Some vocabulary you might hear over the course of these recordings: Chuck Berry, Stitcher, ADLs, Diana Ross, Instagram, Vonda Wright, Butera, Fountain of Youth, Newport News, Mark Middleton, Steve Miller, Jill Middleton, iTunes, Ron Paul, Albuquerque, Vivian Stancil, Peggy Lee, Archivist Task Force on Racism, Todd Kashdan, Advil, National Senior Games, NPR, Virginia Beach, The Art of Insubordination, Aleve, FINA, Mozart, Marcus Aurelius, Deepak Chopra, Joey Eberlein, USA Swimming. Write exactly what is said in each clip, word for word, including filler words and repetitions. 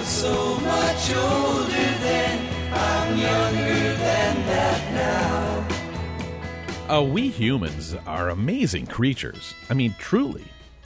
feel so much older then. I'm younger than that now. Oh, we humans are amazing creatures. I mean, truly.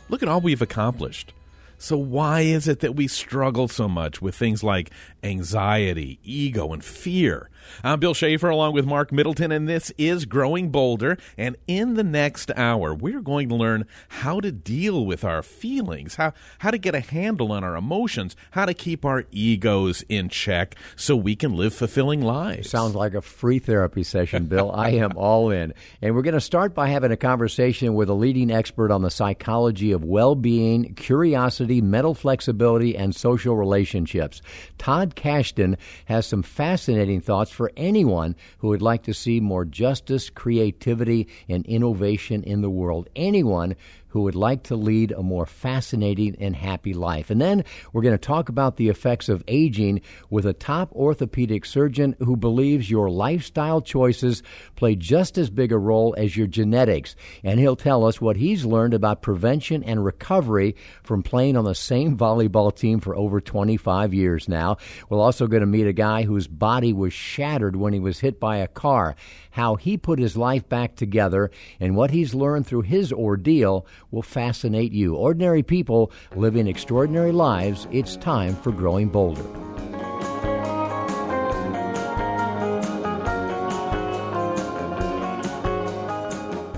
Look at all we've accomplished. So why is it that we struggle so much with things like anxiety, ego, and fear? I'm Bill Schaefer along with Mark Middleton, and this is Growing Bolder. And in the next hour, we're going to learn how to deal with our feelings, how, how to get a handle on our emotions, how to keep our egos in check so we can live fulfilling lives. Sounds like a free therapy session, Bill. I am all in. And we're going to start by having a conversation with a leading expert on the psychology of well-being, curiosity, mental flexibility, and social relationships. Todd Kashdan has some fascinating thoughts for anyone who would like to see more justice, creativity, and innovation in the world. Anyone who would like to lead a more fascinating and happy life. And then we're going to talk about the effects of aging with a top orthopedic surgeon who believes your lifestyle choices play just as big a role as your genetics. And he'll tell us what he's learned about prevention and recovery from playing on the same volleyball team for over twenty-five years now. We're also going to meet a guy whose body was shattered when he was hit by a car, how he put his life back together, and what he's learned through his ordeal will fascinate you. Ordinary people living extraordinary lives. It's time for Growing Bolder.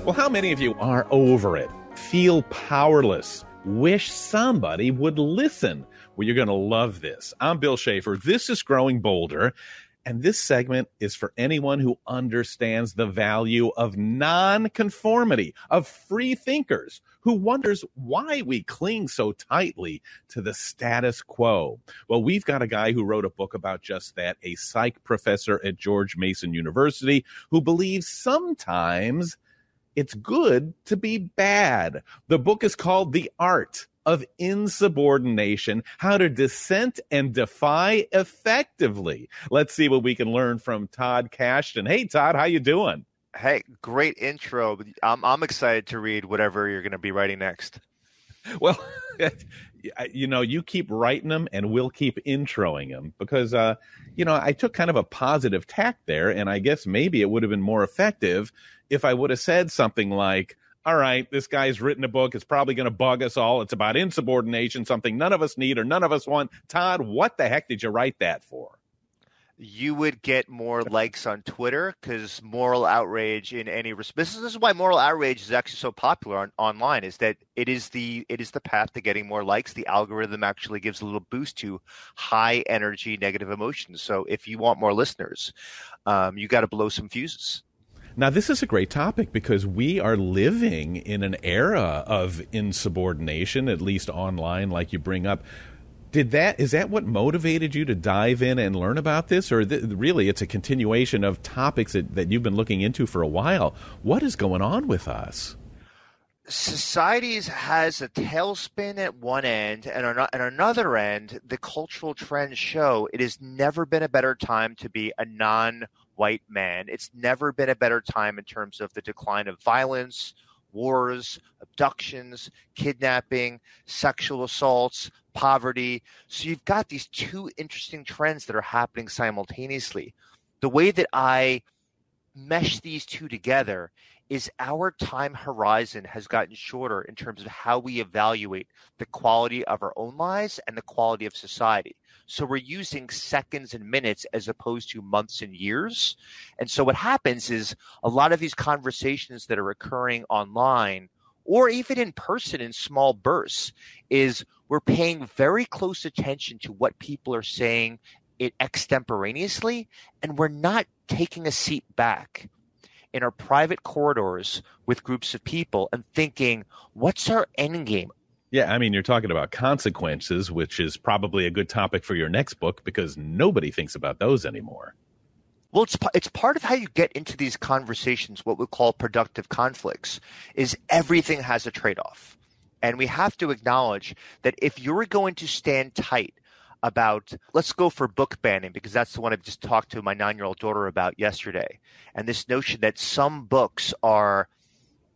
Well, how many of you are over it, feel powerless, wish somebody would listen? Well, you're going to love this. I'm Bill Schaefer. This is Growing Bolder. And this segment is for anyone who understands the value of nonconformity, of free thinkers, who wonders why we cling so tightly to the status quo. Well, we've got a guy who wrote a book about just that, a psych professor at George Mason University, who believes sometimes it's good to be bad. The book is called The Art of Insubordination, How to Dissent and Defy Effectively. Let's see what we can learn from Todd Kashdan. Hey, Todd, how you doing? Hey, great intro. I'm, I'm excited to read whatever you're going to be writing next. Well, you know, you keep writing them and we'll keep introing them because, uh, you know, I took kind of a positive tack there, and I guess maybe it would have been more effective if I would have said something like, all right, this guy's written a book. It's probably going to bug us all. It's about insubordination, something none of us need or none of us want. Todd, what the heck did you write that for? You would get more likes on Twitter because moral outrage in any respect. This is, this is why moral outrage is actually so popular on, online, is that it is the it is the path to getting more likes. The algorithm actually gives a little boost to high energy negative emotions. So if you want more listeners, um, you got to blow some fuses. Now, this is a great topic because we are living in an era of insubordination, at least online, like you bring up. Did that, is that what motivated you to dive in and learn about this? Or th- really, it's a continuation of topics that, that you've been looking into for a while. What is going on with us? Society has a tailspin at one end, and on another end, the cultural trends show it has never been a better time to be a non- white man. It's never been a better time in terms of the decline of violence, wars, abductions, kidnapping, sexual assaults, poverty. So you've got these two interesting trends that are happening simultaneously. The way that I mesh these two together is our time horizon has gotten shorter in terms of how we evaluate the quality of our own lives and the quality of society. So we're using seconds and minutes as opposed to months and years. And so what happens is a lot of these conversations that are occurring online or even in person in small bursts is we're paying very close attention to what people are saying it extemporaneously, and we're not taking a seat back in our private corridors with groups of people and thinking, what's our end game? Yeah, I mean, you're talking about consequences, which is probably a good topic for your next book because nobody thinks about those anymore. Well, it's, it's part of how you get into these conversations, what we call productive conflicts, is everything has a trade-off. And we have to acknowledge that if you're going to stand tight about, let's go for book banning, because that's the one I've just talked to my nine-year-old daughter about yesterday. And this notion that some books are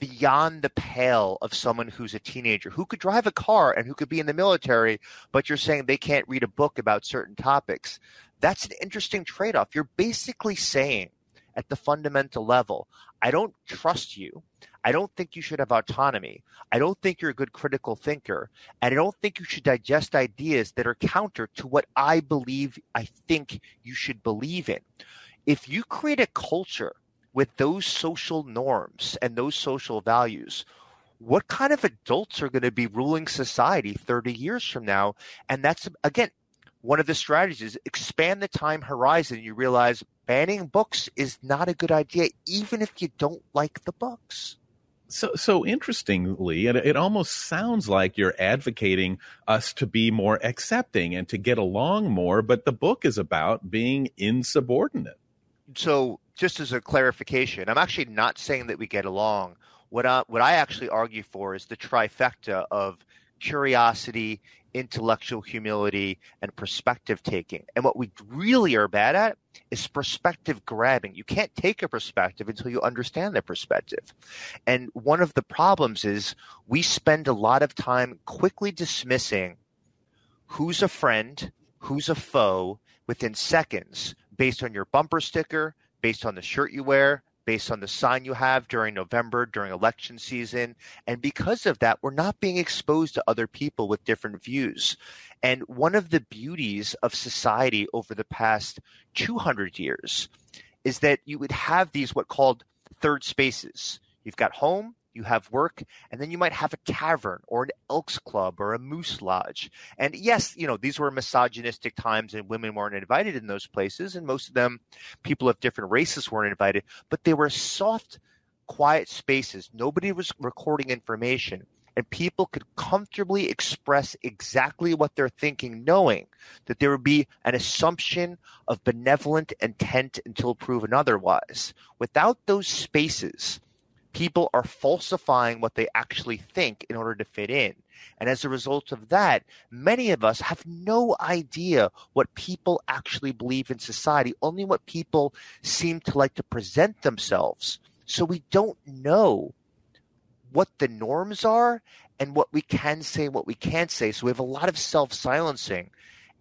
beyond the pale of someone who's a teenager, who could drive a car and who could be in the military, but you're saying they can't read a book about certain topics. That's an interesting trade-off. You're basically saying at the fundamental level, I don't trust you. I don't think you should have autonomy. I don't think you're a good critical thinker. And I don't think you should digest ideas that are counter to what I believe I think you should believe in. If you create a culture with those social norms and those social values, what kind of adults are going to be ruling society thirty years from now? And that's, again, one of the strategies. Expand the time horizon. You realize banning books is not a good idea, even if you don't like the books. So, so interestingly, it, it almost sounds like you're advocating us to be more accepting and to get along more, but the book is about being insubordinate. So just as a clarification, I'm actually not saying that we get along. What I, what I actually argue for is the trifecta of curiosity, intellectual humility, and perspective taking. And what we really are bad at is perspective grabbing. You can't take a perspective until you understand the perspective. And one of the problems is we spend a lot of time quickly dismissing who's a friend, who's a foe within seconds, based on your bumper sticker, based on the shirt you wear, based on the sign you have during November, during election season. And because of that, we're not being exposed to other people with different views. And one of the beauties of society over the past two hundred years is that you would have these what called third spaces. You've got home, you have work, and then you might have a tavern or an Elks Club or a Moose Lodge. And yes, you know, these were misogynistic times and women weren't invited in those places. And most of them, people of different races weren't invited, but they were soft, quiet spaces. Nobody was recording information and people could comfortably express exactly what they're thinking, knowing that there would be an assumption of benevolent intent until proven otherwise. Without those spaces, people are falsifying what they actually think in order to fit in. And as a result of that, many of us have no idea what people actually believe in society, only what people seem to like to present themselves. So we don't know what the norms are and what we can say, what we can't say. So we have a lot of self-silencing.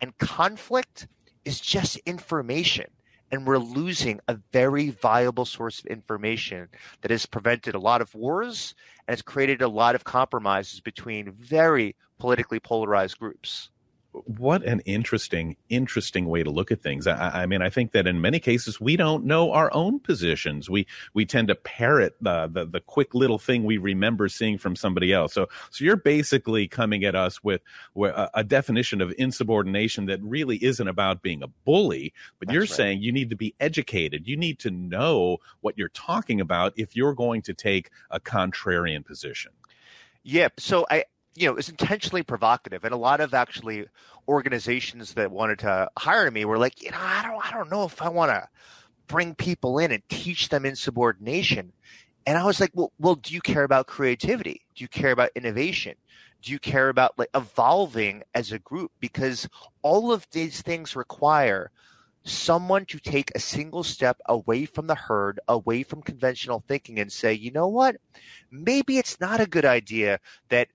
And conflict is just information. And we're losing a very viable source of information that has prevented a lot of wars and has created a lot of compromises between very politically polarized groups. What an interesting, interesting way to look at things. I, I mean, I think that in many cases, we don't know our own positions. We we tend to parrot the, the the quick little thing we remember seeing from somebody else. So so you're basically coming at us with, with a, a definition of insubordination that really isn't about being a bully, but That's you're right. saying you need to be educated. You need to know what you're talking about if you're going to take a contrarian position. Yeah. So I. You know, it's intentionally provocative, and a lot of actually organizations that wanted to hire me were like, you know, I don't, I don't know if I want to bring people in and teach them insubordination. And I was like, well, well, do you care about creativity? Do you care about innovation? Do you care about like evolving as a group? Because all of these things require someone to take a single step away from the herd, away from conventional thinking, and say, you know what? Maybe it's not a good idea that.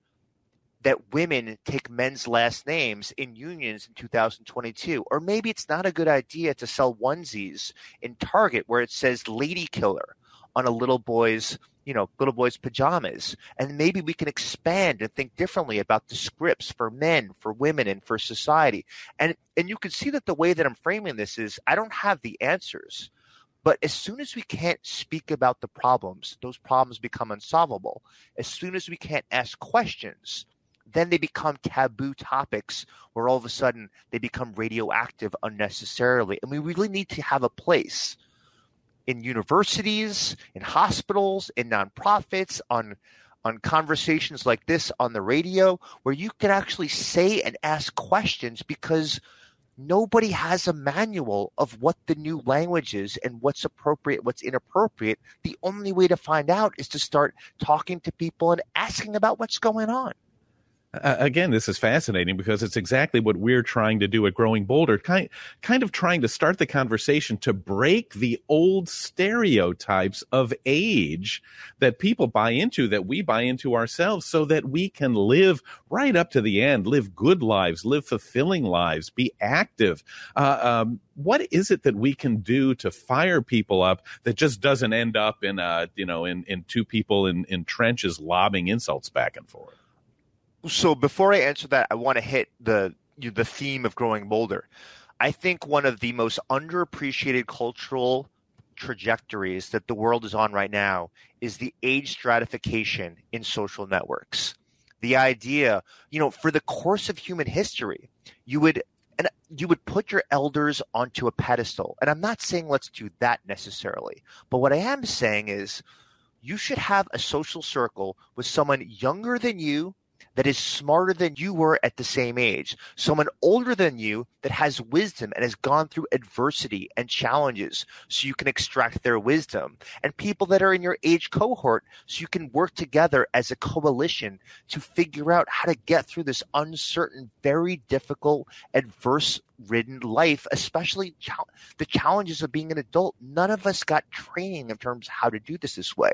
that women take men's last names in unions in two thousand twenty-two. Or maybe it's not a good idea to sell onesies in Target where it says lady killer on a little boy's, you know, little boy's pajamas. And maybe we can expand and think differently about the scripts for men, for women, and for society. And and you can see that the way that I'm framing this is I don't have the answers. But as soon as we can't speak about the problems, those problems become unsolvable. As soon as we can't ask questions, then they become taboo topics where all of a sudden they become radioactive unnecessarily. And we really need to have a place in universities, in hospitals, in nonprofits, on on conversations like this on the radio, where you can actually say and ask questions, because nobody has a manual of what the new language is and what's appropriate, what's inappropriate. The only way to find out is to start talking to people and asking about what's going on. uh, again, this is fascinating because it's exactly what we're trying to do at Growing Bolder, kind, kind of trying to start the conversation to break the old stereotypes of age that people buy into, that we buy into ourselves, so that we can live right up to the end, live good lives, live fulfilling lives, be active. Uh, um, what is it that we can do to fire people up that just doesn't end up in, uh, you know, in, in two people in, in trenches lobbing insults back and forth? So before I answer that, I want to hit the you, the theme of Growing Bolder. I think one of the most underappreciated cultural trajectories that the world is on right now is the age stratification in social networks. The idea, you know, for the course of human history, you would and you would put your elders onto a pedestal. And I'm not saying let's do that necessarily, but what I am saying is you should have a social circle with someone younger than you that is smarter than you were at the same age, someone older than you that has wisdom and has gone through adversity and challenges so you can extract their wisdom, and people that are in your age cohort so you can work together as a coalition to figure out how to get through this uncertain, very difficult, adverse-ridden life, especially ch- the challenges of being an adult. None of us got training in terms of how to do this this way.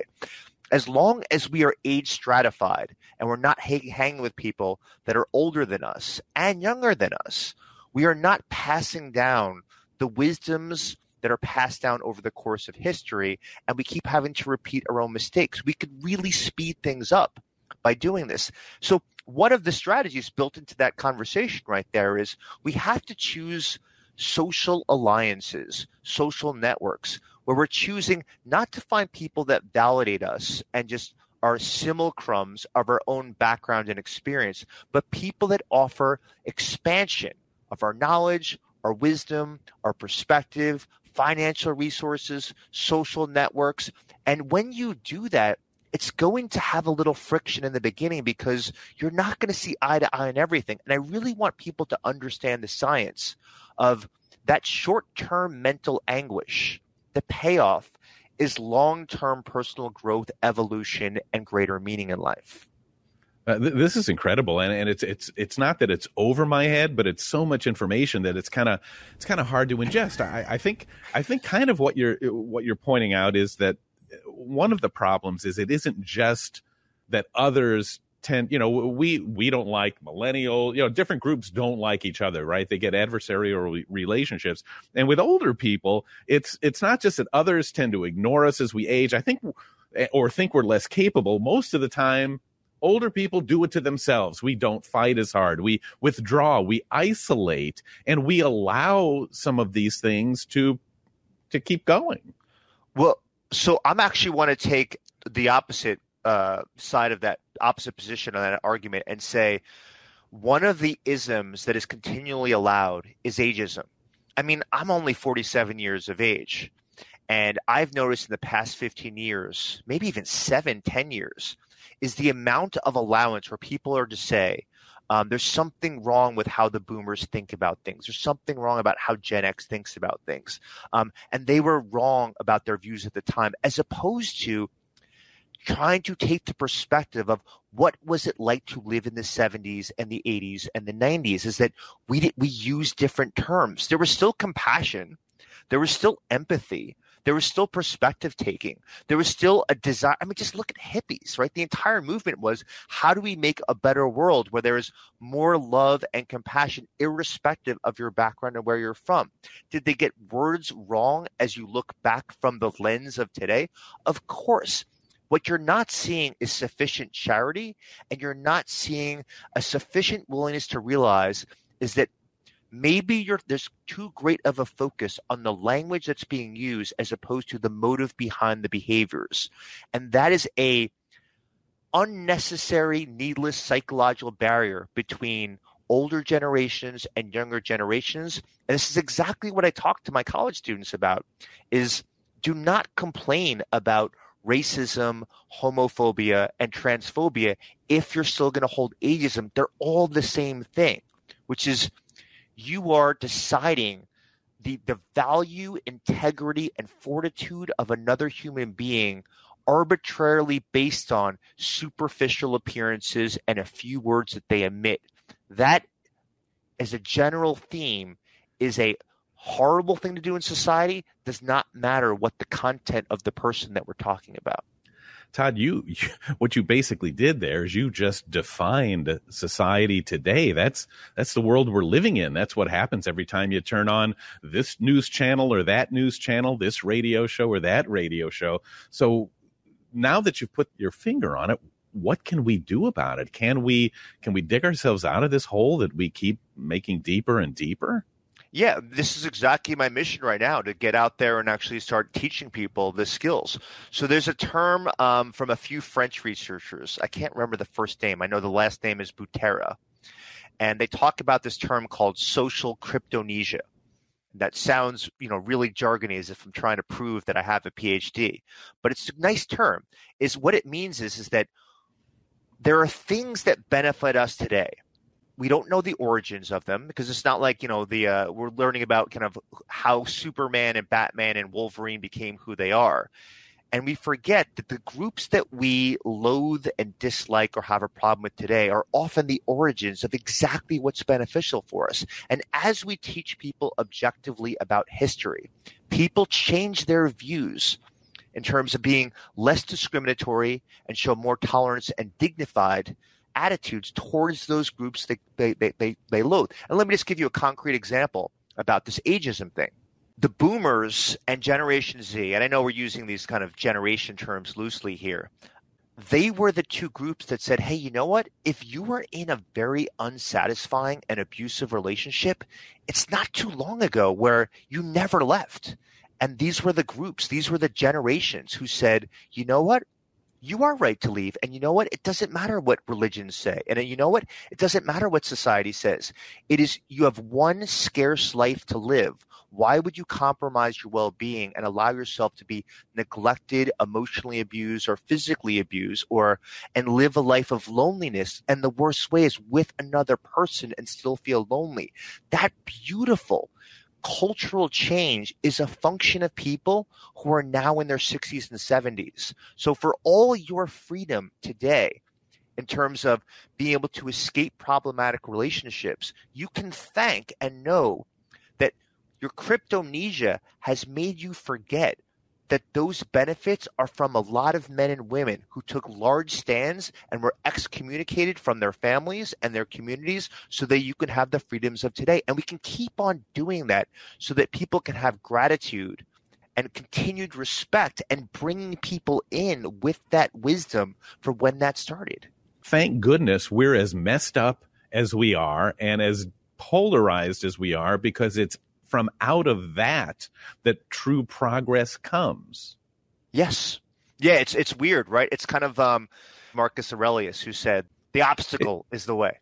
As long as we are age stratified and we're not ha- hanging with people that are older than us and younger than us, we are not passing down the wisdoms that are passed down over the course of history, and we keep having to repeat our own mistakes. We could really speed things up by doing this. So one of the strategies built into that conversation right there is we have to choose social alliances, social networks, where we're choosing not to find people that validate us and just are simulacrums of our own background and experience, but people that offer expansion of our knowledge, our wisdom, our perspective, financial resources, social networks. And when you do that, it's going to have a little friction in the beginning because you're not going to see eye to eye on everything. And I really want people to understand the science of that short-term mental anguish. The payoff is long-term personal growth, evolution, and greater meaning in life. Uh, th- this is incredible, and, and it's it's it's not that it's over my head, but it's so much information that it's kind of it's kind of hard to ingest. I, I think I think kind of what you're what you're pointing out is that one of the problems is it isn't just that others tend, you know, we we don't like millennial, you know, different groups don't like each other, right? They get adversarial relationships. And with older people, it's it's not just that others tend to ignore us as we age, I think, or think we're less capable. Most of the time, older people do it to themselves. We don't fight as hard. We withdraw, we isolate, and we allow some of these things to to keep going. Well, so I'm actually want to take the opposite uh, side of that, opposite position on that argument, and say one of the isms that is continually allowed is ageism. I mean, I'm only forty-seven years of age, and I've noticed in the past fifteen years, maybe even seven, ten years, is the amount of allowance where people are to say, Um, there's something wrong with how the boomers think about things. There's something wrong about how Gen X thinks about things. Um, and they were wrong about their views at the time, as opposed to trying to take the perspective of what was it like to live in the seventies and the eighties and the nineties, is that we did, we used different terms. There was still compassion. There was still empathy. There was still perspective taking. There was still a desire. I mean, just look at hippies, right? The entire movement was, how do we make a better world where there is more love and compassion, irrespective of your background and where you're from? Did they get words wrong as you look back from the lens of today? Of course. What you're not seeing is sufficient charity, and you're not seeing a sufficient willingness to realize is that maybe you're, there's too great of a focus on the language that's being used as opposed to the motive behind the behaviors. And that is a unnecessary, needless psychological barrier between older generations and younger generations. And this is exactly what I talk to my college students about, is do not complain about racism, homophobia, and transphobia if you're still going to hold ageism. They're all the same thing, which is you are deciding the, the value, integrity, and fortitude of another human being arbitrarily based on superficial appearances and a few words that they omit. That, as a general theme, is a horrible thing to do in society. Does not matter what the content of the person that we're talking about. Todd, you, you what you basically did there is you just defined society today. That's that's the world we're living in. That's what happens every time you turn on this news channel or that news channel, this radio show or that radio show. So now that you've put your finger on it, what can we do about it? Can we can we dig ourselves out of this hole that we keep making deeper and deeper? Yeah, this is exactly my mission right now, to get out there and actually start teaching people the skills. So there's a term um, from a few French researchers. I can't remember the first name. I know the last name is Butera. And they talk about this term called social cryptonesia. That sounds, you know, really jargony, as if I'm trying to prove that I have a PhD. But it's a nice term. Is what it means is, is that there are things that benefit us today. We don't know the origins of them, because it's not like, you know, the uh, we're learning about kind of how Superman and Batman and Wolverine became who they are. And we forget that the groups that we loathe and dislike or have a problem with today are often the origins of exactly what's beneficial for us. And as we teach people objectively about history, people change their views in terms of being less discriminatory and show more tolerance and dignified attitudes towards those groups that they, they, they, they loathe. And let me just give you a concrete example about this ageism thing. The boomers and Generation Z, and I know we're using these kind of generation terms loosely here, they were the two groups that said, hey, you know what? If you were in a very unsatisfying and abusive relationship, it's not too long ago where you never left. And these were the groups, these were the generations who said, you know what? You are right to leave. And you know what? It doesn't matter what religions say. And you know what? It doesn't matter what society says. It is, you have one scarce life to live. Why would you compromise your well-being and allow yourself to be neglected, emotionally abused, or physically abused, or and live a life of loneliness? And the worst way is with another person and still feel lonely. That beautiful cultural change is a function of people who are now in their sixties and seventies. So for all your freedom today, in terms of being able to escape problematic relationships, you can thank and know that your cryptomnesia has made you forget that those benefits are from a lot of men and women who took large stands and were excommunicated from their families and their communities so that you can have the freedoms of today. And we can keep on doing that so that people can have gratitude and continued respect, and bringing people in with that wisdom for when that started. Thank goodness we're as messed up as we are and as polarized as we are, because it's from out of that, that true progress comes. Yes. Yeah, it's it's weird, right? It's kind of um, Marcus Aurelius, who said, the obstacle it, is the way.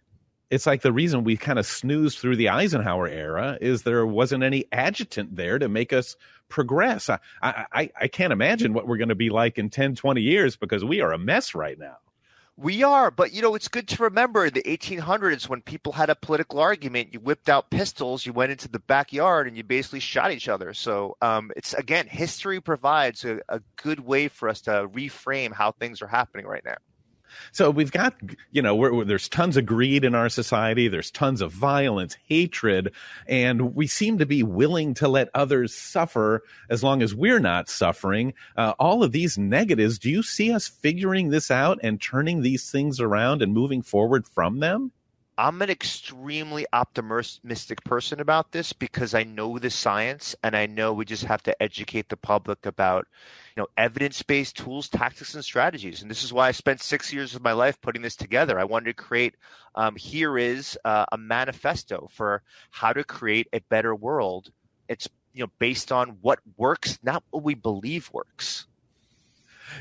It's like the reason we kind of snoozed through the Eisenhower era is there wasn't any adjutant there to make us progress. I, I, I can't imagine what we're going to be like in ten, twenty years, because we are a mess right now. We are, but, you know, it's good to remember the eighteen hundreds, when people had a political argument, you whipped out pistols, you went into the backyard, and you basically shot each other. So um, it's, again, history provides a, a good way for us to reframe how things are happening right now. So we've got, you know, we're, we're, there's tons of greed in our society. There's tons of violence, hatred, and we seem to be willing to let others suffer as long as we're not suffering. Uh, all of these negatives, do you see us figuring this out and turning these things around and moving forward from them? I'm an extremely optimistic person about this, because I know the science, and I know we just have to educate the public about, you know, evidence-based tools, tactics, and strategies. And this is why I spent six years of my life putting this together. I wanted to create um, – here is uh, a manifesto for how to create a better world. It's, you know, based on what works, not what we believe works.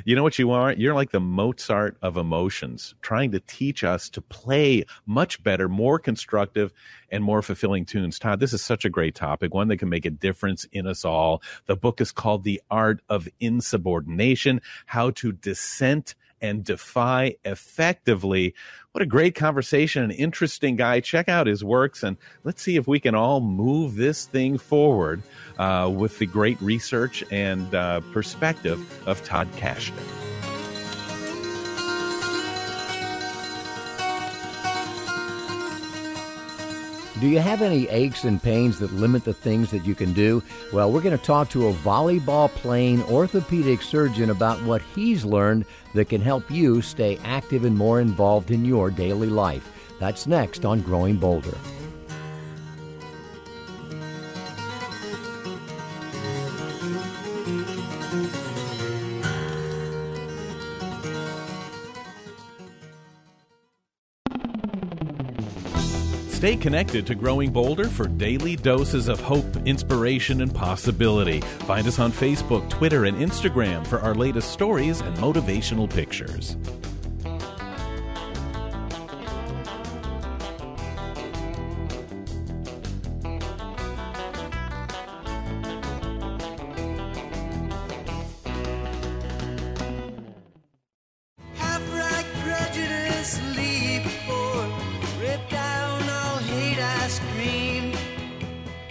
You know what you are? You're like the Mozart of emotions, trying to teach us to play much better, more constructive, and more fulfilling tunes. Todd, this is such a great topic, one that can make a difference in us all. The book is called The Art of Insubordination, How to Dissent and Defy Effectively. What a great conversation, an interesting guy. Check out his works, and let's see if we can all move this thing forward uh, with the great research and uh, perspective of Todd Kashdan. Do you have any aches and pains that limit the things that you can do? Well, we're going to talk to a volleyball playing orthopedic surgeon about what he's learned that can help you stay active and more involved in your daily life. That's next on Growing Bolder. Stay connected to Growing Bolder for daily doses of hope, inspiration, and possibility. Find us on Facebook, Twitter, and Instagram for our latest stories and motivational pictures.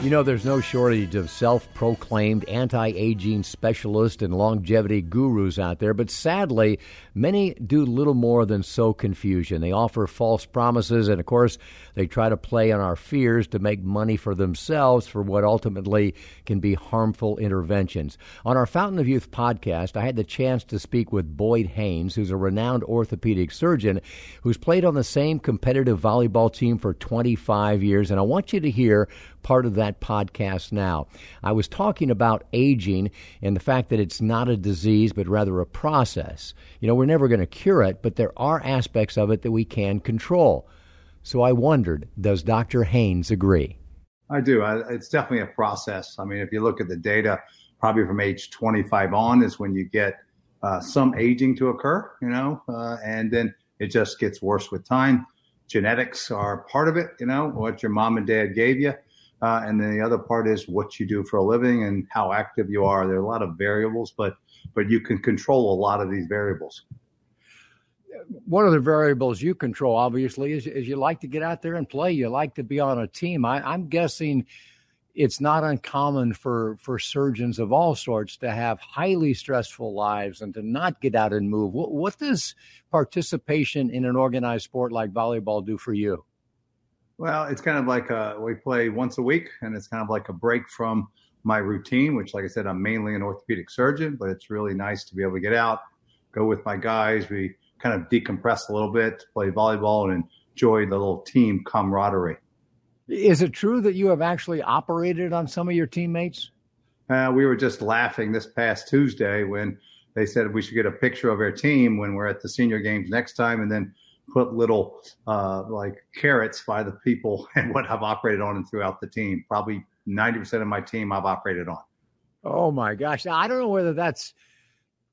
You know, there's no shortage of self-proclaimed anti-aging specialists and longevity gurus out there, but sadly, many do little more than sow confusion. They offer false promises, and of course, they try to play on our fears to make money for themselves for what ultimately can be harmful interventions. On our Fountain of Youth podcast, I had the chance to speak with Boyd Haynes, who's a renowned orthopedic surgeon who's played on the same competitive volleyball team for twenty-five years, and I want you to hear part of that podcast now. I was talking about aging and the fact that it's not a disease, but rather a process. You know, we're never going to cure it, but there are aspects of it that we can control. So I wondered, does Doctor Haynes agree? I do. I, it's definitely a process. I mean, if you look at the data, probably from age twenty-five on is when you get uh, some aging to occur, you know, uh, and then it just gets worse with time. Genetics are part of it, you know, what your mom and dad gave you. Uh, and then the other part is what you do for a living and how active you are. There are a lot of variables, but but you can control a lot of these variables. One of the variables you control, obviously, is, is you like to get out there and play. You like to be on a team. I, I'm guessing it's not uncommon for, for surgeons of all sorts to have highly stressful lives and to not get out and move. What, what does participation in an organized sport like volleyball do for you? Well, it's kind of like a, we play once a week, and it's kind of like a break from my routine, which, like I said, I'm mainly an orthopedic surgeon, but it's really nice to be able to get out, go with my guys. We kind of decompress a little bit, play volleyball, and enjoy the little team camaraderie. Is it true that you have actually operated on some of your teammates? Uh, we were just laughing this past Tuesday when they said we should get a picture of our team when we're at the senior games next time, and then put little uh, like carrots by the people and what I've operated on and throughout the team. Probably ninety percent of my team I've operated on. Oh my gosh. Now, I don't know whether that's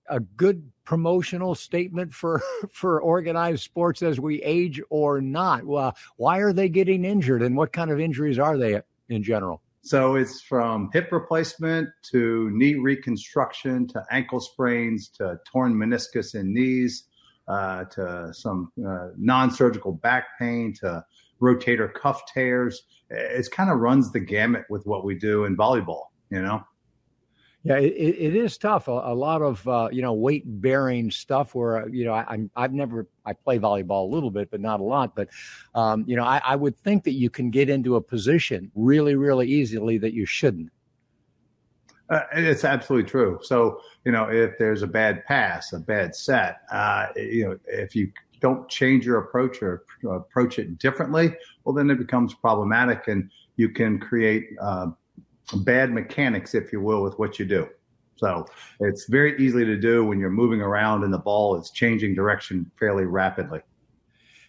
a good promotional statement for, for organized sports as we age or not. Well, why are they getting injured and what kind of injuries are they in general? So it's from hip replacement to knee reconstruction to ankle sprains to torn meniscus in knees, Uh, to some uh, non-surgical back pain, to rotator cuff tears. It kind of runs the gamut with what we do in volleyball, you know? Yeah, it, it is tough. A, a lot of, uh, you know, weight-bearing stuff where, you know, I, I'm, I've never, I play volleyball a little bit, but not a lot. But, um, you know, I, I would think that you can get into a position really, really easily that you shouldn't. Uh, it's absolutely true. So, you know, if there's a bad pass, a bad set, uh, you know, if you don't change your approach or approach it differently, well, then it becomes problematic and you can create uh, bad mechanics, if you will, with what you do. So it's very easy to do when you're moving around and the ball is changing direction fairly rapidly.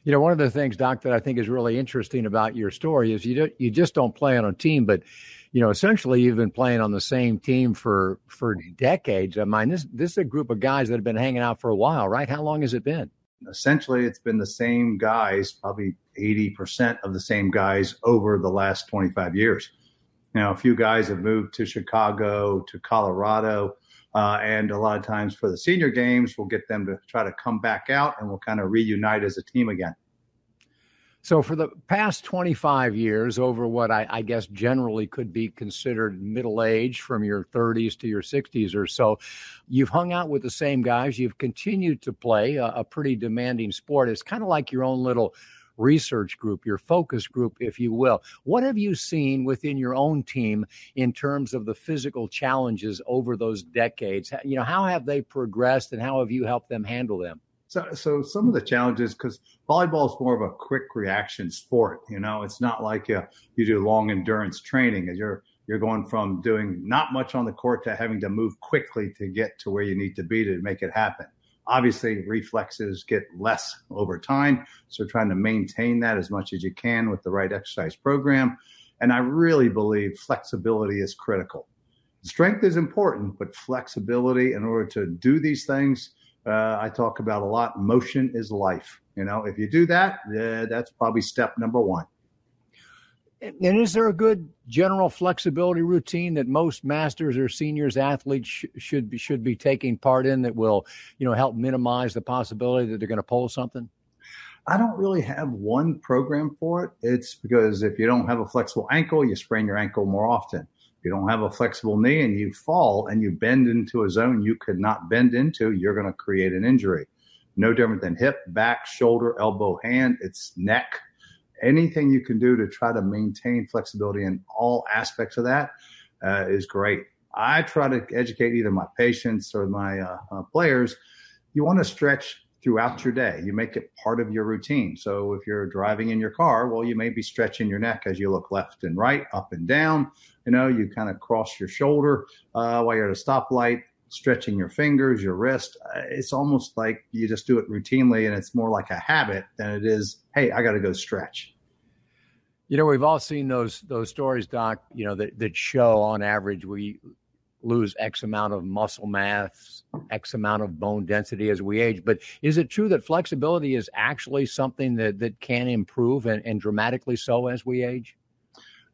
You know, one of the things, Doc, that I think is really interesting about your story is you don't, you just don't play on a team, but, you know, essentially you've been playing on the same team for, for decades. I mean, this, this is a group of guys that have been hanging out for a while, right? How long has it been? Essentially, it's been the same guys, probably eighty percent of the same guys over the last twenty-five years. Now, a few guys have moved to Chicago, to Colorado, Uh, and a lot of times for the senior games, we'll get them to try to come back out and we'll kind of reunite as a team again. So for the past twenty-five years, over what I, I guess generally could be considered middle age, from your thirties to your sixties or so, you've hung out with the same guys. You've continued to play a, a pretty demanding sport. It's kind of like your own little research group, your focus group, if you will. What have you seen within your own team in terms of the physical challenges over those decades? You know, how have they progressed and how have you helped them handle them? So, so some of the challenges, because volleyball is more of a quick reaction sport. You know, it's not like you, you do long endurance training. You're you're going from doing not much on the court to having to move quickly to get to where you need to be to make it happen. Obviously, reflexes get less over time, so trying to maintain that as much as you can with the right exercise program. And I really believe flexibility is critical. Strength is important, but flexibility in order to do these things, uh, I talk about a lot. Motion is life. You know, if you do that, uh, that's probably step number one. And is there a good general flexibility routine that most masters or seniors athletes sh- should be should be taking part in that will, you know, help minimize the possibility that they're going to pull something? I don't really have one program for it. It's because if you don't have a flexible ankle, you sprain your ankle more often. If you don't have a flexible knee and you fall and you bend into a zone you could not bend into, you're going to create an injury. No different than hip, back, shoulder, elbow, hand. It's neck. Anything you can do to try to maintain flexibility in all aspects of that uh, is great. I try to educate either my patients or my uh, uh, players. You want to stretch throughout your day. You make it part of your routine. So if you're driving in your car, well, you may be stretching your neck as you look left and right, up and down. You know, you kind of cross your shoulder uh, while you're at a stoplight, stretching your fingers, your wrist. It's almost like you just do it routinely, and it's more like a habit than it is, hey, I got to go stretch. You know, we've all seen those those stories, Doc, you know, that, that show on average we lose X amount of muscle mass, X amount of bone density as we age. But is it true that flexibility is actually something that, that can improve and, and dramatically so as we age?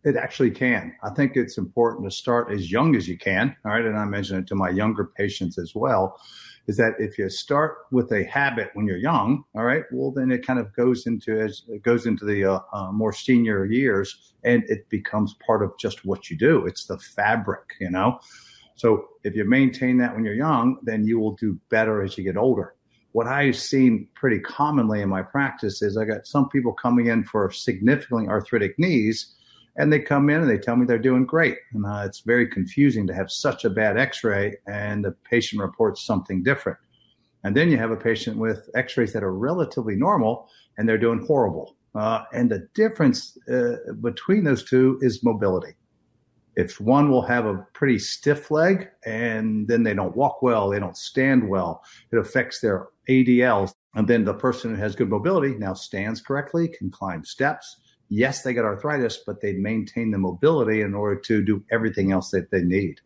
It actually can. I think it's important to start as young as you can. All right. And I mentioned it to my younger patients as well, is that if you start with a habit when you're young, all right, well, then it kind of goes into as it goes into the uh, uh, more senior years, and it becomes part of just what you do. It's the fabric, you know. So if you maintain that when you're young, then you will do better as you get older. What I've seen pretty commonly in my practice is I got some people coming in for significantly arthritic knees, and they come in and they tell me they're doing great. And uh, it's very confusing to have such a bad x-ray and the patient reports something different. And then you have a patient with x-rays that are relatively normal and they're doing horrible. Uh, and the difference uh, between those two is mobility. If one will have a pretty stiff leg and then they don't walk well, they don't stand well, it affects their A D Ls. And then the person who has good mobility now stands correctly, can climb steps. Yes, they got arthritis, but they maintain the mobility in order to do everything else that they need.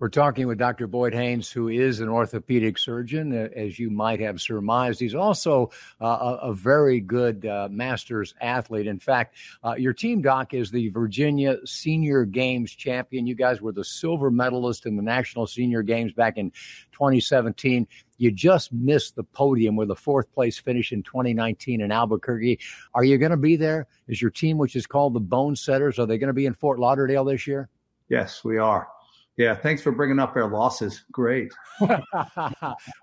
We're talking with Doctor Boyd Haynes, who is an orthopedic surgeon, as you might have surmised. He's also uh, a very good uh, master's athlete. In fact, uh, your team, Doc, is the Virginia Senior Games champion. You guys were the silver medalist in the National Senior Games back in twenty seventeen. You just missed the podium with a fourth place finish in twenty nineteen in Albuquerque. Are you going to be there? Is your team, which is called the Bone Setters, are they going to be in Fort Lauderdale this year? Yes, we are. Yeah, thanks for bringing up our losses. Great.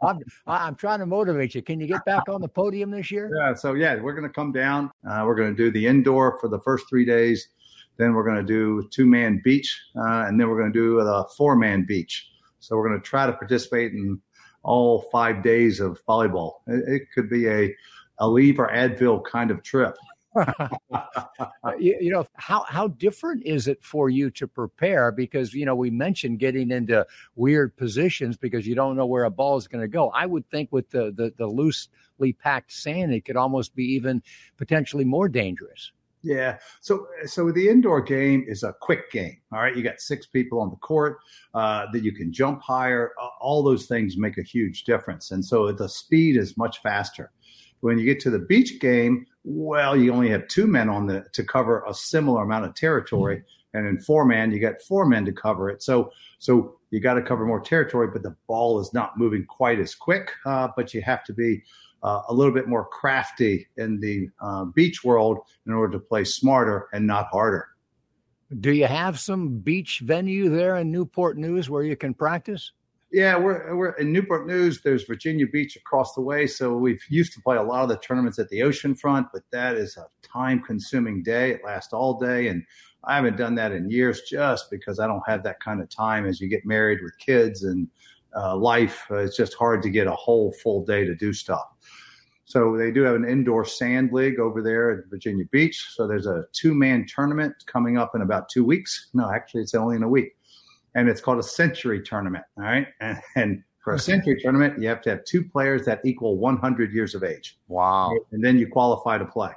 I'm, I'm trying to motivate you. Can you get back on the podium this year? Yeah, so yeah, we're going to come down. Uh, we're going to do the indoor for the first three days. Then we're going to do two-man beach, uh, and then we're going to do the four-man beach. So we're going to try to participate in all five days of volleyball. It, it could be a Aleve or Advil kind of trip. you, you know, how, how different is it for you to prepare? Because, you know, we mentioned getting into weird positions because you don't know where a ball is going to go. I would think with the, the, the loosely packed sand, it could almost be even potentially more dangerous. Yeah. So, so the indoor game is a quick game. All right. You got six people on the court, uh, that you can jump higher. All those things make a huge difference. And so the speed is much faster. When you get to the beach game, well, you only have two men on the to cover a similar amount of territory. Mm-hmm. And in four man, you got four men to cover it. So, so you got to cover more territory, but the ball is not moving quite as quick. Uh, but you have to be Uh, a little bit more crafty in the uh, beach world in order to play smarter and not harder. Do you have some beach venue there in Newport News where you can practice? Yeah, we're we're in Newport News. There's Virginia Beach across the way, so we've used to play a lot of the tournaments at the ocean front, but that is a time-consuming day. It lasts all day, and I haven't done that in years just because I don't have that kind of time. As you get married with kids and uh, life, uh, it's just hard to get a whole full day to do stuff. So they do have an indoor sand league over there at Virginia Beach. So there's a two-man tournament coming up in about two weeks. No, actually, it's only in a week. And it's called a century tournament, all right? And, and for a century tournament, you have to have two players that equal one hundred years of age. Wow. And then you qualify to play.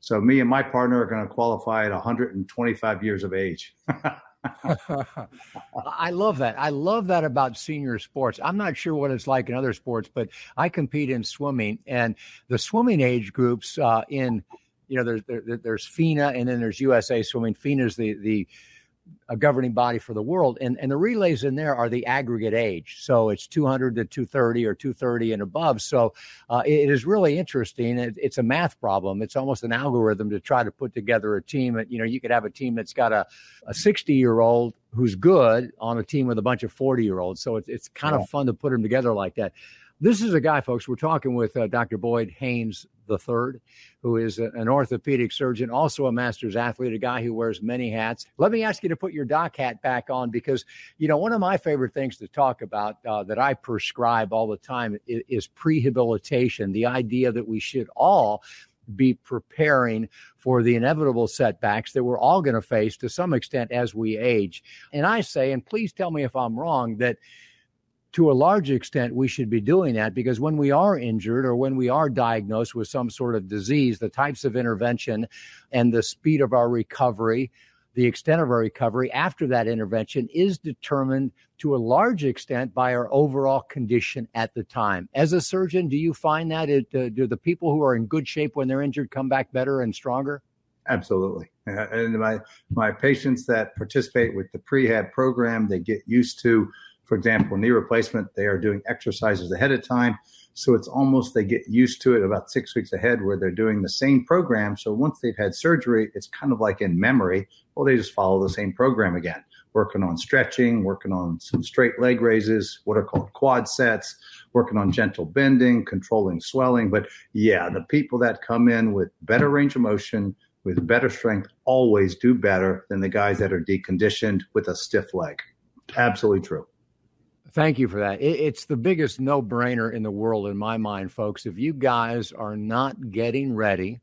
So me and my partner are going to qualify at one hundred twenty-five years of age. I love that. I love that about senior sports. I'm not sure what it's like in other sports, but I compete in swimming. And the swimming age groups uh, in, you know, there's there, there's FINA and then there's U S A Swimming. FINA is the, the a governing body for the world. And, and the relays in there are the aggregate age. So it's two hundred to two thirty or two thirty and above. So uh, it is really interesting. It, it's a math problem. It's almost an algorithm to try to put together a team. You know, you could have a team that's got a, a sixty year old who's good on a team with a bunch of forty year olds. So it's, it's kind yeah. of fun to put them together like that. This is a guy, folks, we're talking with uh, Doctor Boyd Haynes the third, who is a, an orthopedic surgeon, also a master's athlete, a guy who wears many hats. Let me ask you to put your doc hat back on because, you know, one of my favorite things to talk about uh, that I prescribe all the time is, is prehabilitation, the idea that we should all be preparing for the inevitable setbacks that we're all going to face to some extent as we age. And I say, and please tell me if I'm wrong, that to a large extent, we should be doing that because when we are injured or when we are diagnosed with some sort of disease, the types of intervention and the speed of our recovery, the extent of our recovery after that intervention is determined to a large extent by our overall condition at the time. As a surgeon, do you find that it, uh, do the people who are in good shape when they're injured come back better and stronger? Absolutely. And my, my patients that participate with the prehab program, they get used to, for example, knee replacement, they are doing exercises ahead of time. So it's almost they get used to it about six weeks ahead where they're doing the same program. So once they've had surgery, it's kind of like in memory. Well, they just follow the same program again, working on stretching, working on some straight leg raises, what are called quad sets, working on gentle bending, controlling swelling. But, yeah, the people that come in with better range of motion, with better strength, always do better than the guys that are deconditioned with a stiff leg. Absolutely true. Thank you for that. It's the biggest no-brainer in the world in my mind, folks. If you guys are not getting ready,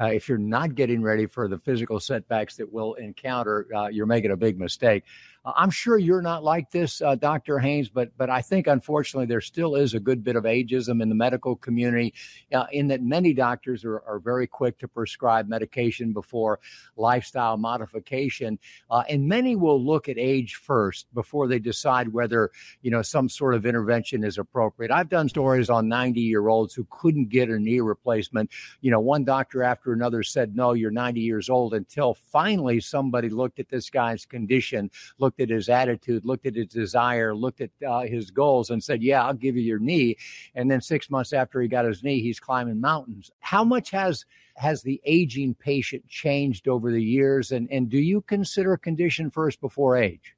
uh, if you're not getting ready for the physical setbacks that we'll encounter, uh, you're making a big mistake. Uh, I'm sure you're not like this, uh, Doctor Haynes, but but I think, unfortunately, there still is a good bit of ageism in the medical community uh, in that many doctors are, are very quick to prescribe medication before lifestyle modification. Uh, and many will look at age first before they decide whether, you know, some sort of intervention is appropriate. I've done stories on ninety-year-olds who couldn't get a knee replacement. You know, one doctor after another said, no, you're ninety years old, until finally somebody looked at this guy's condition, looked at his attitude, looked at his desire, looked at uh, his goals and said, yeah, I'll give you your knee. And then six months after he got his knee, he's climbing mountains. How much has has the aging patient changed over the years? And, and do you consider condition first before age?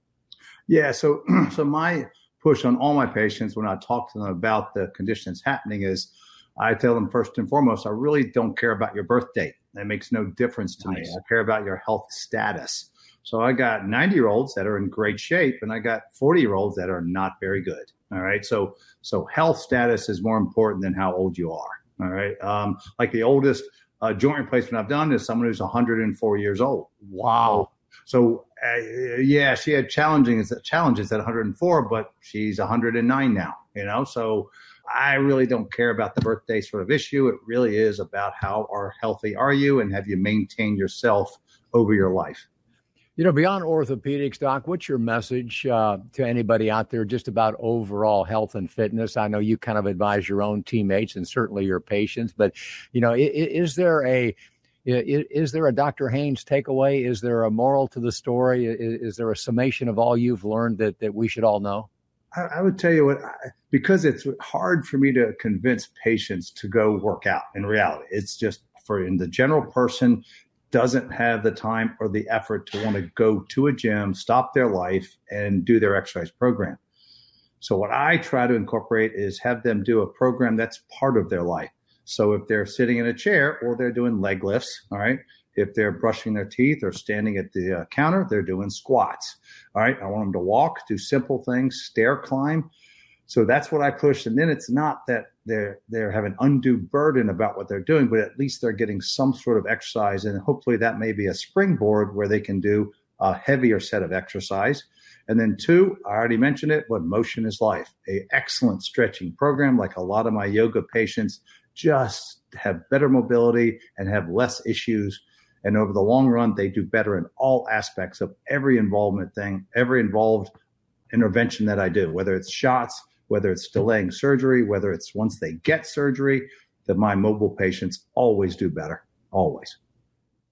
Yeah. So, so my push on all my patients when I talk to them about the condition that's happening is I tell them first and foremost, I really don't care about your birth date. That makes no difference to nice. me. I care about your health status. So I got ninety-year-olds that are in great shape, and I got forty-year-olds that are not very good, all right? So so health status is more important than how old you are, all right? Um, like the oldest uh, joint replacement I've done is someone who's one hundred four years old. Wow. So, uh, yeah, she had challenges, challenges at one hundred four, but she's one hundred nine now, you know? So I really don't care about the birthday sort of issue. It really is about how are healthy are you and have you maintained yourself over your life. You know, beyond orthopedics, Doc, what's your message uh, to anybody out there just about overall health and fitness? I know you kind of advise your own teammates and certainly your patients, but, you know, is there a is there a Doctor Haynes takeaway? Is there a moral to the story? Is there a summation of all you've learned that, that we should all know? I would tell you what, because it's hard for me to convince patients to go work out in reality. It's just for in the general person doesn't have the time or the effort to want to go to a gym, stop their life, and do their exercise program. So what I try to incorporate is have them do a program that's part of their life. So if they're sitting in a chair or they're doing leg lifts, all right, if they're brushing their teeth or standing at the uh, counter, they're doing squats. All right, I want them to walk, do simple things, stair climb. So that's what I push. And then it's not that they're, they're having undue burden about what they're doing, but at least they're getting some sort of exercise. And hopefully that may be a springboard where they can do a heavier set of exercise. And then two, I already mentioned it, but motion is life. A excellent stretching program. Like a lot of my yoga patients just have better mobility and have less issues. And over the long run, they do better in all aspects of every involvement thing, every involved intervention that I do, whether it's shots, whether it's delaying surgery, whether it's once they get surgery, that my mobile patients always do better, always.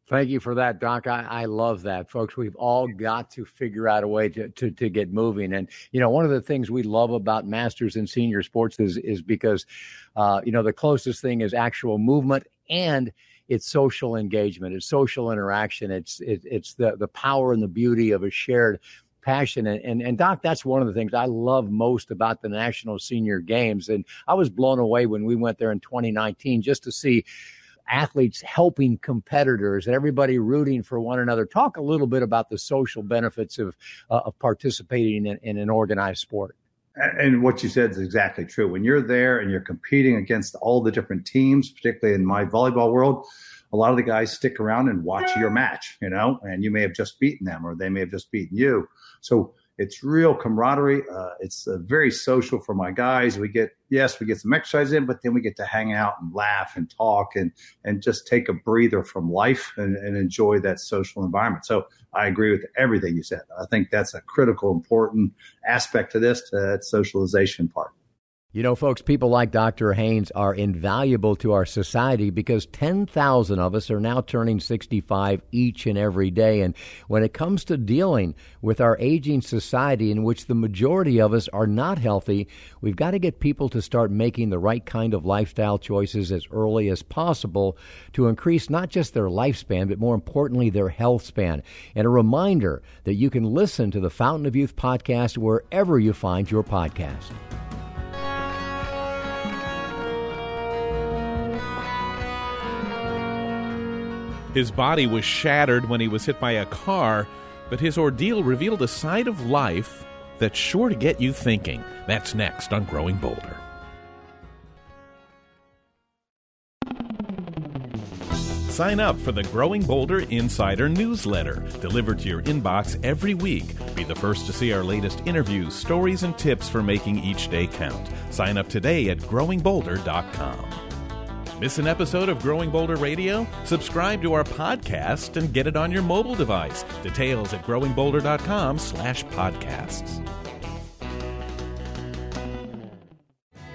Thank you for that, Doc. I, I love that, folks. We've all got to figure out a way to, to to get moving. And, you know, one of the things we love about masters in senior sports is, is because, uh, you know, the closest thing is actual movement, and it's social engagement. It's social interaction. It's it, it's the, the power and the beauty of a shared passion. And, and, and Doc, that's one of the things I love most about the National Senior Games. And I was blown away when we went there in twenty nineteen just to see athletes helping competitors and everybody rooting for one another. Talk a little bit about the social benefits of uh, of participating in, in an organized sport. And what you said is exactly true. When you're there and you're competing against all the different teams, particularly in my volleyball world, a lot of the guys stick around and watch your match, you know, and you may have just beaten them or they may have just beaten you. So it's real camaraderie. Uh, it's uh, very social for my guys. We get, yes, we get some exercise in, but then we get to hang out and laugh and talk and, and just take a breather from life and, and enjoy that social environment. So I agree with everything you said. I think that's a critical, important aspect to this, to that socialization part. You know, folks, people like Doctor Haynes are invaluable to our society because ten thousand of us are now turning sixty-five each and every day. And when it comes to dealing with our aging society in which the majority of us are not healthy, we've got to get people to start making the right kind of lifestyle choices as early as possible to increase not just their lifespan, but more importantly, their health span. And a reminder that you can listen to the Fountain of Youth podcast wherever you find your podcast. His body was shattered when he was hit by a car, but his ordeal revealed a side of life that's sure to get you thinking. That's next on Growing Bolder. Sign up for the Growing Bolder Insider newsletter, delivered to your inbox every week. Be the first to see our latest interviews, stories, and tips for making each day count. Sign up today at growing bolder dot com. Miss an episode of Growing Bolder Radio? Subscribe to our podcast and get it on your mobile device. Details at growing bolder dot com slash podcasts.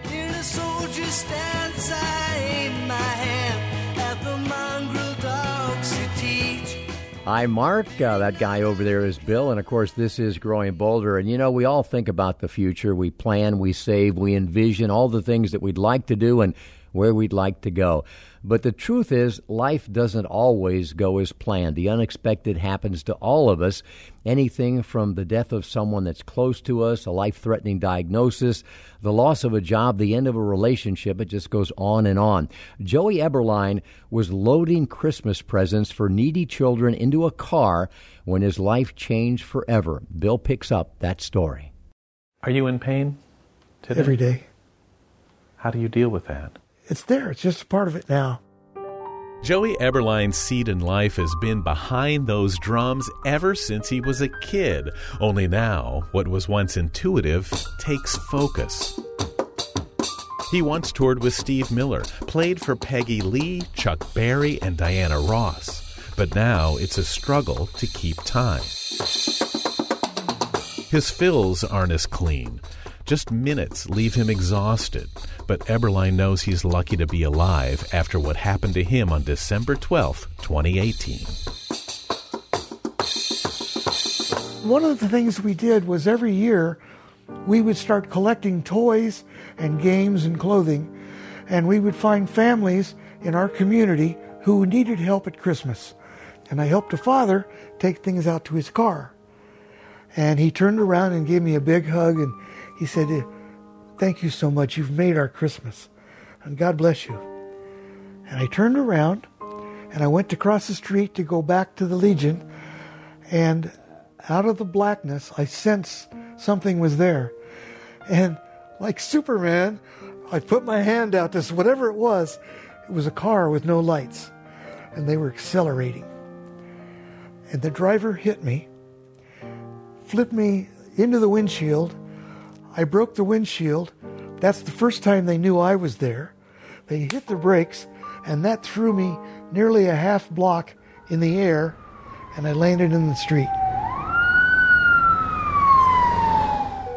Hear the soldier stand side my hand at the mongrel dogs you teach. Hi, Mark. Uh, that guy over there is Bill. And, of course, this is Growing Bolder. And, you know, we all think about the future. We plan, we save, we envision all the things that we'd like to do and where we'd like to go. But the truth is, life doesn't always go as planned. The unexpected happens to all of us. Anything from the death of someone that's close to us, a life-threatening diagnosis, the loss of a job, the end of a relationship, it just goes on and on. Joey Eberlein was loading Christmas presents for needy children into a car when his life changed forever. Bill picks up that story. Are you in pain today? Every day. How do you deal with that? It's there. It's just a part of it now. Joey Eberlein's seed in life has been behind those drums ever since he was a kid. Only now, what was once intuitive takes focus. He once toured with Steve Miller, played for Peggy Lee, Chuck Berry, and Diana Ross. But now it's a struggle to keep time. His fills aren't as clean. Just minutes leave him exhausted, but Eberlein knows he's lucky to be alive after what happened to him on December twelfth, twenty eighteen. One of the things we did was every year we would start collecting toys and games and clothing, and we would find families in our community who needed help at Christmas. And I helped a father take things out to his car. And he turned around and gave me a big hug and He said, "Thank you so much. You've made our Christmas. And God bless you." And I turned around and I went to cross the street to go back to the Legion. And out of the blackness, I sensed something was there. And like Superman, I put my hand out to whatever it was. It was a car with no lights. And they were accelerating. And the driver hit me, flipped me into the windshield. I broke the windshield. That's the first time they knew I was there. They hit the brakes, and that threw me nearly a half block in the air, and I landed in the street.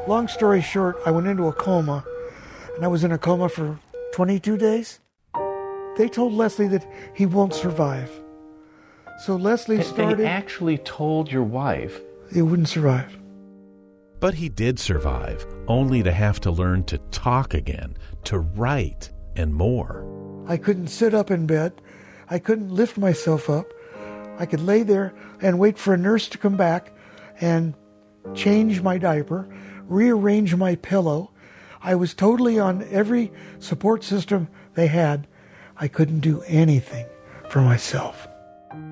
Long story short, I went into a coma, and I was in a coma for twenty-two days. They told Leslie that he won't survive. So Leslie they, started... They actually told your wife... He wouldn't survive. But he did survive, only to have to learn to talk again, to write, and more. I couldn't sit up in bed. I couldn't lift myself up. I could lay there and wait for a nurse to come back and change my diaper, rearrange my pillow. I was totally on every support system they had. I couldn't do anything for myself.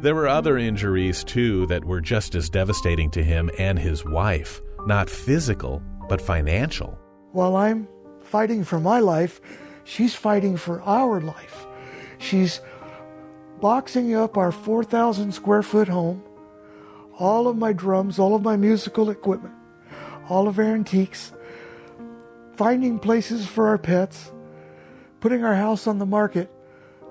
There were other injuries, too, that were just as devastating to him and his wife. Not physical, but financial. While I'm fighting for my life, she's fighting for our life. She's boxing up our four thousand square foot home, all of my drums, all of my musical equipment, all of our antiques, finding places for our pets, putting our house on the market,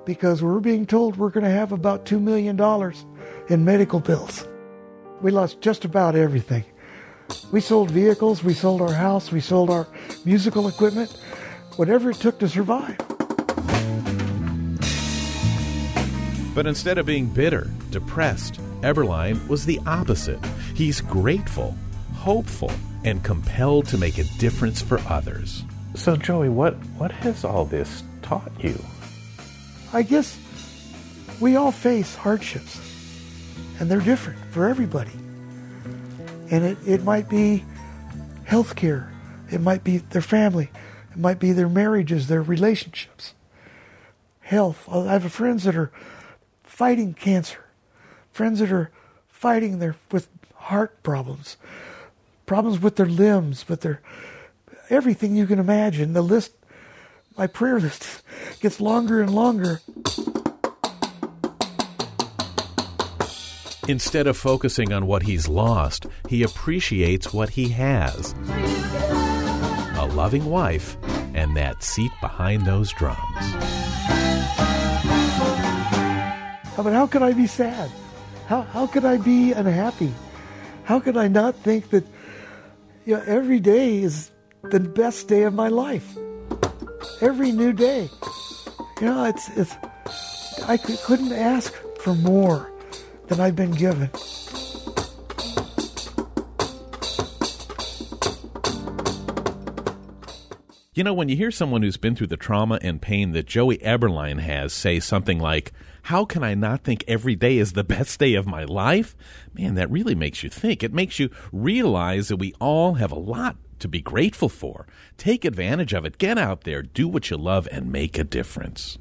because we're being told we're going to have about two million dollars in medical bills. We lost just about everything. We sold vehicles, we sold our house, we sold our musical equipment, whatever it took to survive. But instead of being bitter, depressed, Eberlein was the opposite. He's grateful, hopeful, and compelled to make a difference for others. So, Joey, what, what has all this taught you? I guess we all face hardships, and they're different for everybody. And it, it might be health care, it might be their family, it might be their marriages, their relationships, health. I have friends that are fighting cancer, friends that are fighting their with heart problems, problems with their limbs, with their everything you can imagine. The list. My prayer list gets longer and longer. Instead of focusing on what he's lost, he appreciates what he has. A loving wife and that seat behind those drums. But how could I be sad? How, how could I be unhappy? How could I not think that, you know, every day is the best day of my life? Every new day. You know, it's, it's, I c- couldn't ask for more than I've been given. You know, when you hear someone who's been through the trauma and pain that Joey Eberlein has say something like, "How can I not think every day is the best day of my life?" Man, that really makes you think. It makes you realize that we all have a lot to be grateful for. Take advantage of it. Get out there, do what you love, and make a difference.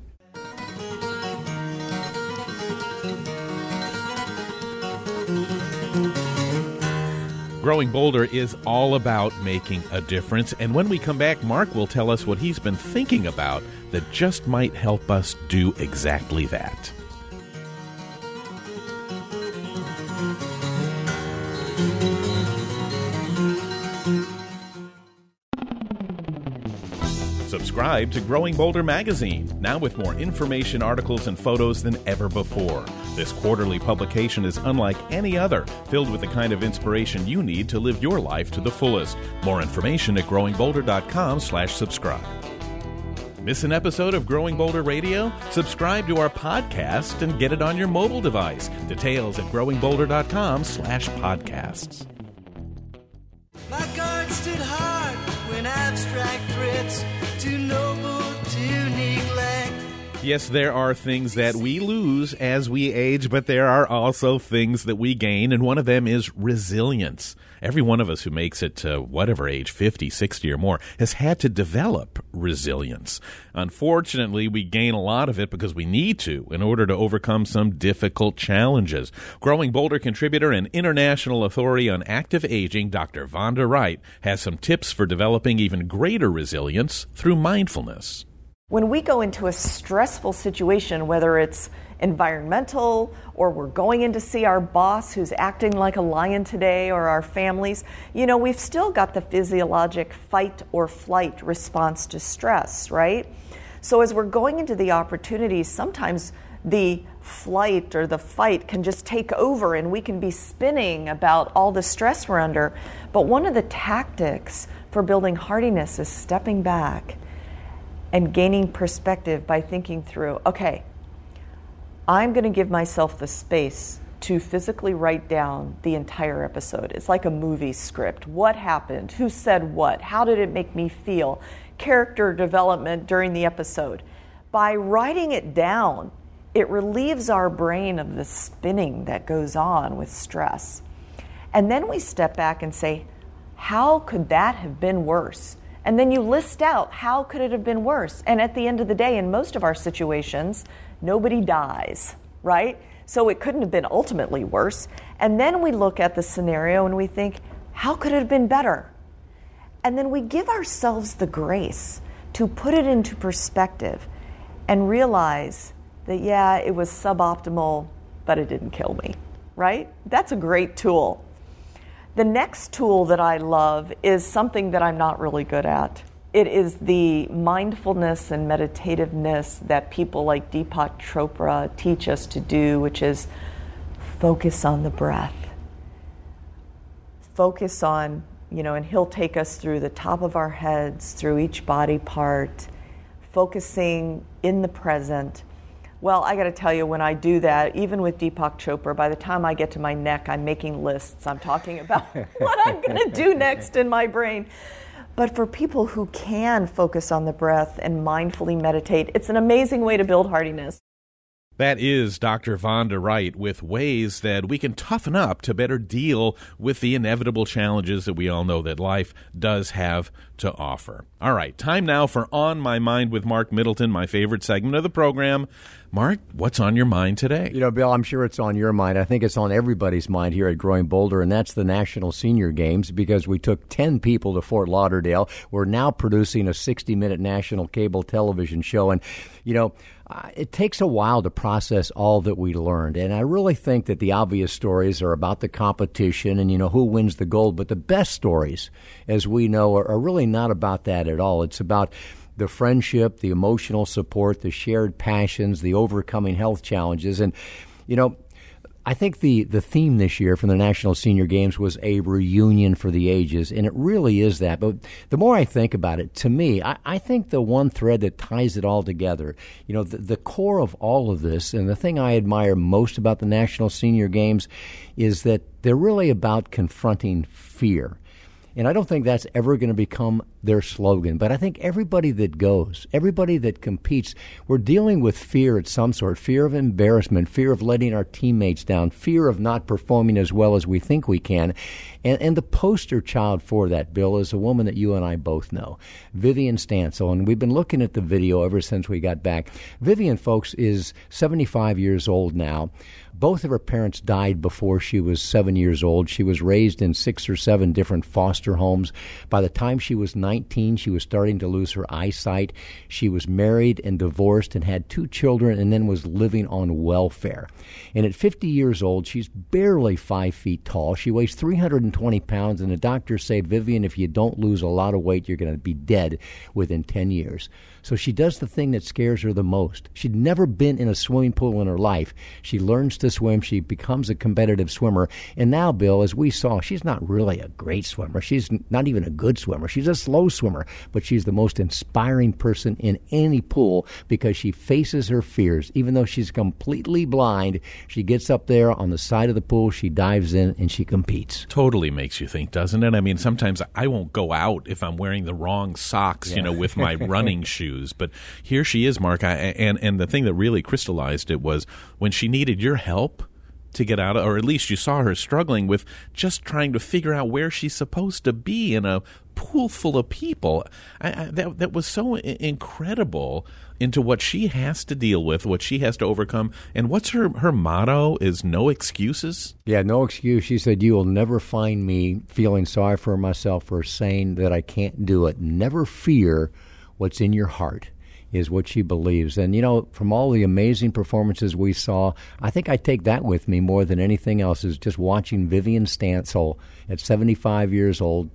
Growing Bolder is all about making a difference, and when we come back, Mark will tell us what he's been thinking about that just might help us do exactly that. Subscribe to Growing Bolder magazine, now with more information, articles, and photos than ever before. This quarterly publication is unlike any other, filled with the kind of inspiration you need to live your life to the fullest. More information at growing bolder dot com slash subscribe. Miss an episode of Growing Bolder Radio? Subscribe to our podcast and get it on your mobile device. Details at growing bolder dot com slash podcasts. My guard stood hard when abstract threats to noble, to neglect. Yes, there are things that we lose as we age, but there are also things that we gain, and one of them is resilience. Every one of us who makes it to whatever age, fifty, sixty or more, has had to develop resilience. Unfortunately, we gain a lot of it because we need to in order to overcome some difficult challenges. Growing Bolder contributor and international authority on active aging, Doctor Vonda Wright, has some tips for developing even greater resilience through mindfulness. When we go into a stressful situation, whether it's environmental or we're going in to see our boss who's acting like a lion today or our families, you know, we've still got the physiologic fight or flight response to stress, right? So as we're going into the opportunities, sometimes the flight or the fight can just take over and we can be spinning about all the stress we're under. But one of the tactics for building hardiness is stepping back and gaining perspective by thinking through, okay, I'm going to give myself the space to physically write down the entire episode. It's like a movie script. What happened? Who said what? How did it make me feel? Character development during the episode. By writing it down, it relieves our brain of the spinning that goes on with stress. And then we step back and say, how could that have been worse? And then you list out how could it have been worse. And at the end of the day, in most of our situations, nobody dies, right? So it couldn't have been ultimately worse. And then we look at the scenario and we think, how could it have been better? And then we give ourselves the grace to put it into perspective and realize that, yeah, it was suboptimal, but it didn't kill me, right? That's a great tool. The next tool that I love is something that I'm not really good at. It is the mindfulness and meditativeness that people like Deepak Chopra teach us to do, which is focus on the breath. Focus on, you know, and he'll take us through the top of our heads, through each body part, focusing in the present. Well, I got to tell you, when I do that, even with Deepak Chopra, by the time I get to my neck, I'm making lists. I'm talking about what I'm going to do next in my brain. But for people who can focus on the breath and mindfully meditate, it's an amazing way to build hardiness. That is Doctor Vonda Wright with ways that we can toughen up to better deal with the inevitable challenges that we all know that life does have to offer. All right, time now for On My Mind with Mark Middleton, my favorite segment of the program. Mark, what's on your mind today? You know, Bill, I'm sure it's on your mind. I think it's on everybody's mind here at Growing Bolder, and that's the National Senior Games, because we took ten people to Fort Lauderdale. We're now producing a sixty-minute national cable television show, and, you know, it takes a while to process all that we learned, and I really think that the obvious stories are about the competition and, you know, who wins the gold, but the best stories, as we know, are, are really not about that at all. It's about the friendship, the emotional support, the shared passions, the overcoming health challenges, and, you know, I think the, the theme this year from the National Senior Games was a reunion for the ages, and it really is that. But the more I think about it, to me, I, I think the one thread that ties it all together, you know, the, the core of all of this, and the thing I admire most about the National Senior Games is that they're really about confronting fear. And I don't think that's ever going to become their slogan. But I think everybody that goes, everybody that competes, we're dealing with fear at some sort, fear of embarrassment, fear of letting our teammates down, fear of not performing as well as we think we can. And, and the poster child for that, Bill, is a woman that you and I both know, Vivian Stancil. And we've been looking at the video ever since we got back. Vivian, folks, is seventy-five years old now. Both of her parents died before she was seven years old. She was raised in six or seven different foster homes. By the time she was nineteen, she was starting to lose her eyesight. She was married and divorced and had two children and then was living on welfare. And at fifty years old, she's barely five feet tall. She weighs three hundred twenty pounds, and the doctors say, Vivian, if you don't lose a lot of weight, you're going to be dead within ten years. So she does the thing that scares her the most. She'd never been in a swimming pool in her life. She learns to swim. She becomes a competitive swimmer. And now, Bill, as we saw, she's not really a great swimmer. She's not even a good swimmer. She's a slow swimmer, but she's the most inspiring person in any pool because she faces her fears. Even though she's completely blind, she gets up there on the side of the pool, she dives in, and she competes. Totally makes you think, doesn't it? I mean, sometimes I won't go out if I'm wearing the wrong socks, yeah. you know, with my running shoes. But here she is, Mark, I, and, and the thing that really crystallized it was when she needed your help to get out of, or at least you saw her struggling with just trying to figure out where she's supposed to be in a pool full of people. I, I, that that was so I- incredible into what she has to deal with, what she has to overcome. And what's her, her motto is no excuses? Yeah, no excuse. She said, you will never find me feeling sorry for myself or saying that I can't do it. Never fear what's in your heart is what she believes. And, you know, from all the amazing performances we saw, I think I take that with me more than anything else is just watching Vivian Stancil at seventy-five years old,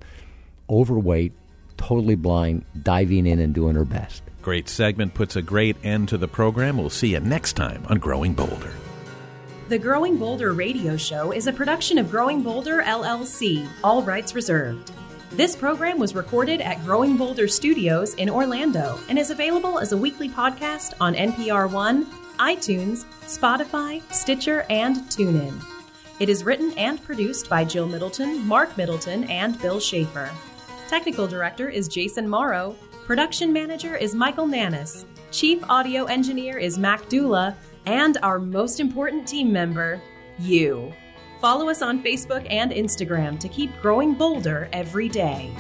overweight, totally blind, diving in and doing her best. Great segment, puts a great end to the program. We'll see you next time on Growing Bolder. The Growing Bolder radio show is a production of Growing Bolder, L L C. All rights reserved. This program was recorded at Growing Bolder Studios in Orlando and is available as a weekly podcast on N P R One, iTunes, Spotify, Stitcher, and TuneIn. It is written and produced by Jill Middleton, Mark Middleton, and Bill Schaefer. Technical director is Jason Morrow. Production manager is Michael Nannis. Chief audio engineer is Mac Dula. And our most important team member, you. Follow us on Facebook and Instagram to keep growing bolder every day.